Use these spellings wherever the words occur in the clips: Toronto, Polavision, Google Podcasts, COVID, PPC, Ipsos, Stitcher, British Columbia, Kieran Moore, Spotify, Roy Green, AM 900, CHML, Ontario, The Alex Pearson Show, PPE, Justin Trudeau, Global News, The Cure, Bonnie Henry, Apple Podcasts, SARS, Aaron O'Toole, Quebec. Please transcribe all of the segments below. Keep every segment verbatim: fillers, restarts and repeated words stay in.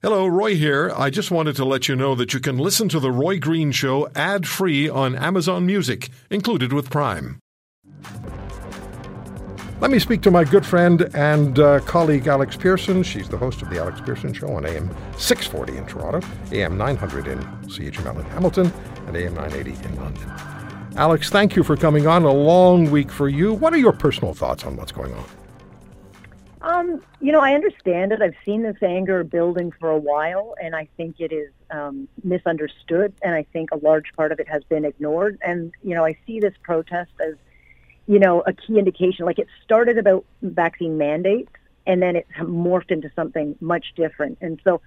Hello, Roy here. I just wanted to let you know that you can listen to The Roy Gre Show ad-free on Amazon Music, included with Prime. Let me speak to my good friend and uh, colleague Alex Pearson. She's the host of The Alex Pearson Show on A M six forty in Toronto, A M nine hundred in C H M L in Hamilton, and A M nine eighty in London. Alex, thank you for coming on. A long week for you. What are your personal thoughts on what's going on? Um, you know, I understand it. I've seen this anger building for a while, and I think it is um, misunderstood, and I think a large part of it has been ignored. And, you know, I see this protest as, you know, a key indication. Like, it started about vaccine mandates, and then it morphed into something much different. And so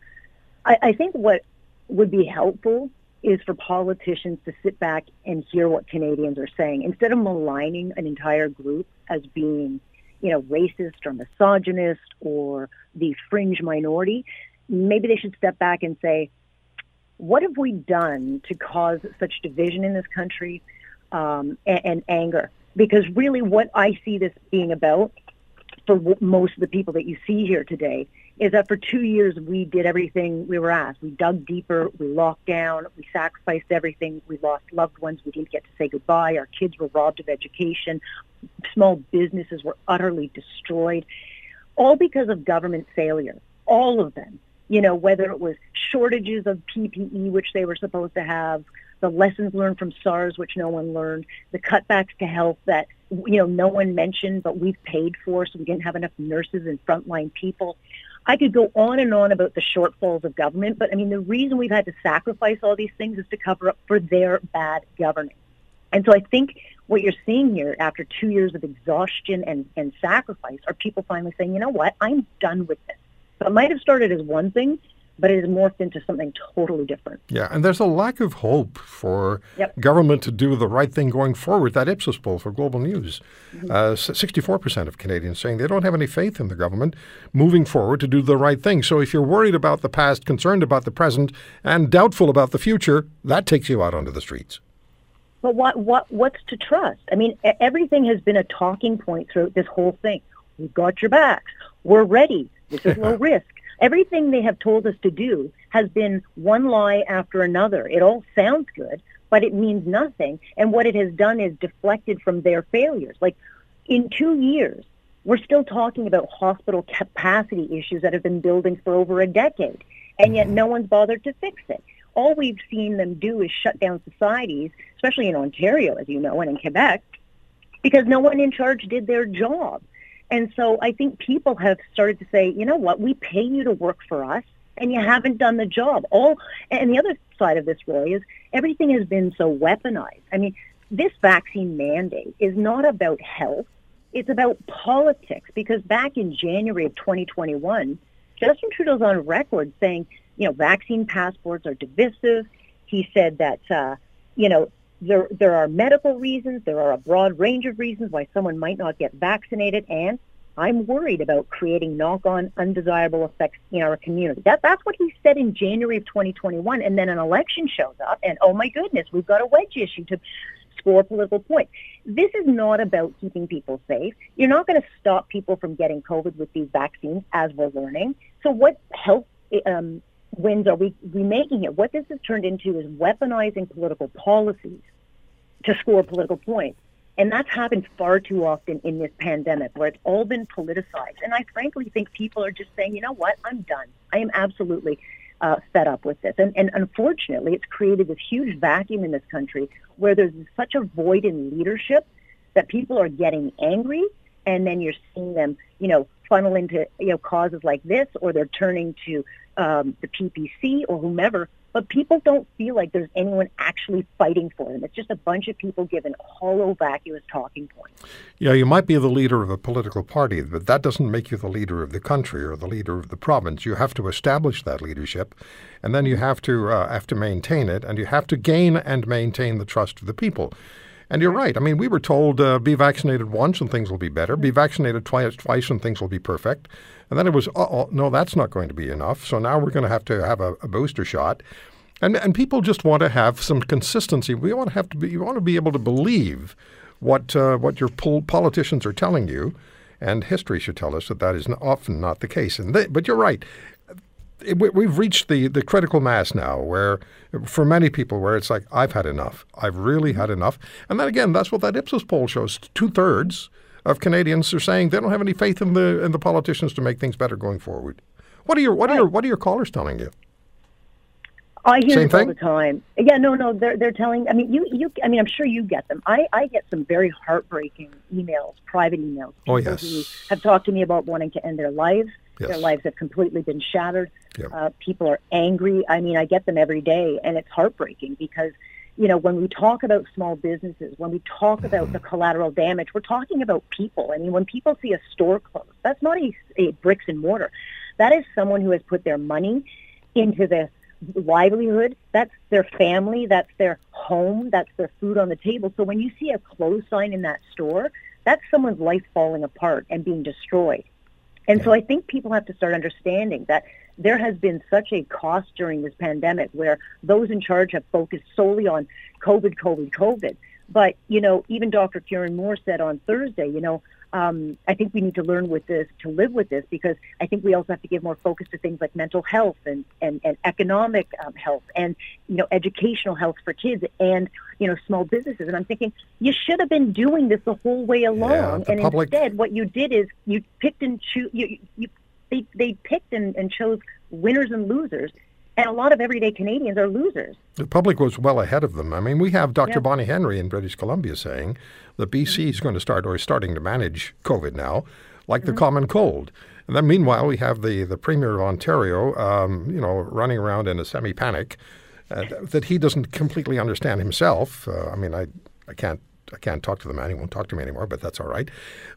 I, I think what would be helpful is for politicians to sit back and hear what Canadians are saying, instead of maligning an entire group as being, you know, racist or misogynist or the fringe minority. Maybe they should step back and say, what have we done to cause such division in this country um, and, and anger? Because really what I see this being about for w- most of the people that you see here today is that for two years we did everything we were asked. We dug deeper, we locked down, we sacrificed everything, we lost loved ones, we didn't get to say goodbye, our kids were robbed of education, small businesses were utterly destroyed, all because of government failure, all of them. You know, whether it was shortages of P P E, which they were supposed to have, the lessons learned from SARS, which no one learned, the cutbacks to health that, you know, no one mentioned, but we've paid for, so we didn't have enough nurses and frontline people. I could go on and on about the shortfalls of government, but I mean, the reason we've had to sacrifice all these things is to cover up for their bad governance. And so I think what you're seeing here after two years of exhaustion and, and sacrifice are people finally saying, you know what, I'm done with this. So it might have started as one thing, but it has morphed into something totally different. Yeah, and there's a lack of hope for yep. government to do the right thing going forward. That Ipsos poll for Global News, mm-hmm. uh, sixty-four percent of Canadians saying they don't have any faith in the government moving forward to do the right thing. So if you're worried about the past, concerned about the present, and doubtful about the future, that takes you out onto the streets. But what, what, what's to trust? I mean, everything has been a talking point throughout this whole thing. We've got your backs. We're ready. This is low risk. Everything they have told us to do has been one lie after another. It all sounds good, but it means nothing. And what it has done is deflected from their failures. Like, in two years, we're still talking about hospital capacity issues that have been building for over a decade, and yet no one's bothered to fix it. All we've seen them do is shut down societies, especially in Ontario, as you know, and in Quebec, because no one in charge did their job. And so I think people have started to say, you know what, we pay you to work for us, and you haven't done the job. All and the other side of this, Roy, is everything has been so weaponized. I mean, this vaccine mandate is not about health. It's about politics, because back in January of twenty twenty-one, Justin Trudeau's on record saying, you know, vaccine passports are divisive. He said that, uh, you know, There there are medical reasons, there are a broad range of reasons why someone might not get vaccinated, and I'm worried about creating knock-on undesirable effects in our community. That That's what he said in January of twenty twenty-one, and then an election shows up, and oh my goodness, we've got a wedge issue to score political points. This is not about keeping people safe. You're not going to stop people from getting COVID with these vaccines, as we're learning. So what health um, wins are we, we making here? What this has turned into is weaponizing political policies to score political points. And that's happened far too often in this pandemic, where it's all been politicized. And I frankly think people are just saying, you know what, I'm done. I am absolutely uh, fed up with this. And, and unfortunately, it's created this huge vacuum in this country where there's such a void in leadership that people are getting angry, and then you're seeing them, you know, funnel into, you know, causes like this, or they're turning to um, the P P C or whomever. But people don't feel like there's anyone actually fighting for them. It's just a bunch of people given hollow, vacuous talking points. Yeah, you might be the leader of a political party, but that doesn't make you the leader of the country or the leader of the province. You have to establish that leadership, and then you have to uh, have to maintain it, and you have to gain and maintain the trust of the people. And you're right. I mean, we were told uh, be vaccinated once and things will be better. Be vaccinated twice, twice and things will be perfect. And then it was, uh-oh, no, that's not going to be enough. So now we're going to have to have a, a booster shot. And and people just want to have some consistency. We want to have to be, you want to be able to believe what uh, what your pol- politicians are telling you. And history should tell us that that is often not the case. And they, but you're right. we've reached the, the critical mass now where, for many people, where it's like, I've had enough. I've really had enough. And then again, that's what that Ipsos poll shows. Two-thirds of Canadians are saying they don't have any faith in the in the politicians to make things better going forward. What are your what are your, what are your callers telling you? I hear Same it thing? all the time. Yeah, no, no, they're they're telling. I mean, you, you I mean, I'm sure you get them. I, I get some very heartbreaking emails, private emails. Oh yes. Who have talked to me about wanting to end their lives. Yes. Their lives have completely been shattered. Yep. Uh, people are angry. I mean, I get them every day, and it's heartbreaking because, you know, when we talk about small businesses, when we talk mm-hmm. about the collateral damage, we're talking about people. I mean, when people see a store close, that's not a, a bricks and mortar. That is someone who has put their money into this livelihood. That's their family, that's their home, that's their food on the table. So when you see a close sign in that store, that's someone's life falling apart and being destroyed. And yeah. so I think people have to start understanding that there has been such a cost during this pandemic where those in charge have focused solely on COVID, COVID, COVID. But, you know, even Doctor Kieran Moore said on Thursday, you know, Um, I think we need to learn with this, to live with this, because I think we also have to give more focus to things like mental health and, and, and economic um, health and, you know, educational health for kids and, you know, small businesses. And I'm thinking, you should have been doing this the whole way along. Yeah, the and public... instead, what you did is you picked and cho- you, you, they, they picked and, and chose winners and losers. And a lot of everyday Canadians are losers. The public was well ahead of them. I mean, we have Doctor Yeah. Bonnie Henry in British Columbia saying that B C is going to start or is starting to manage COVID now like mm-hmm. the common cold. And then meanwhile, we have the, the Premier of Ontario, um, you know, running around in a semi-panic uh, that he doesn't completely understand himself. Uh, I mean, I, I can't. I can't talk to the man. He won't talk to me anymore, but that's all right.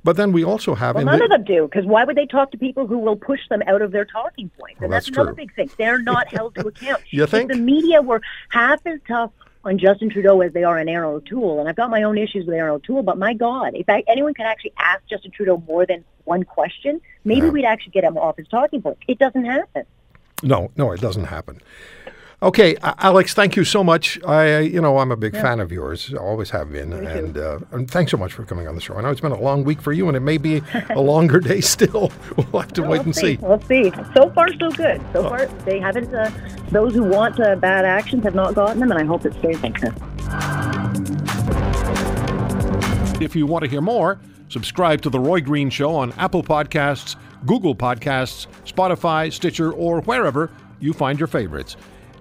But then we also have... Well, none the, of them do, because why would they talk to people who will push them out of their talking points? And well, that's, that's another big thing. They're not held to account. You think? If the media were half as tough on Justin Trudeau as they are on Aaron O'Toole, and I've got my own issues with Aaron O'Toole, but my God, if I, anyone could actually ask Justin Trudeau more than one question, maybe yeah. we'd actually get him off his talking points. It doesn't happen. No, no, it doesn't happen. Okay, Alex, thank you so much. I, you know, I'm a big yeah. fan of yours, always have been, and, uh, and thanks so much for coming on the show. I know it's been a long week for you, and it may be a longer day still. We'll have to no, wait we'll and see. see. We'll see. So far, so good. So oh. far, they haven't. Uh, those who want uh, bad actions have not gotten them, and I hope it stays like this. If you want to hear more, subscribe to The Roy Gre Show on Apple Podcasts, Google Podcasts, Spotify, Stitcher, or wherever you find your favorites.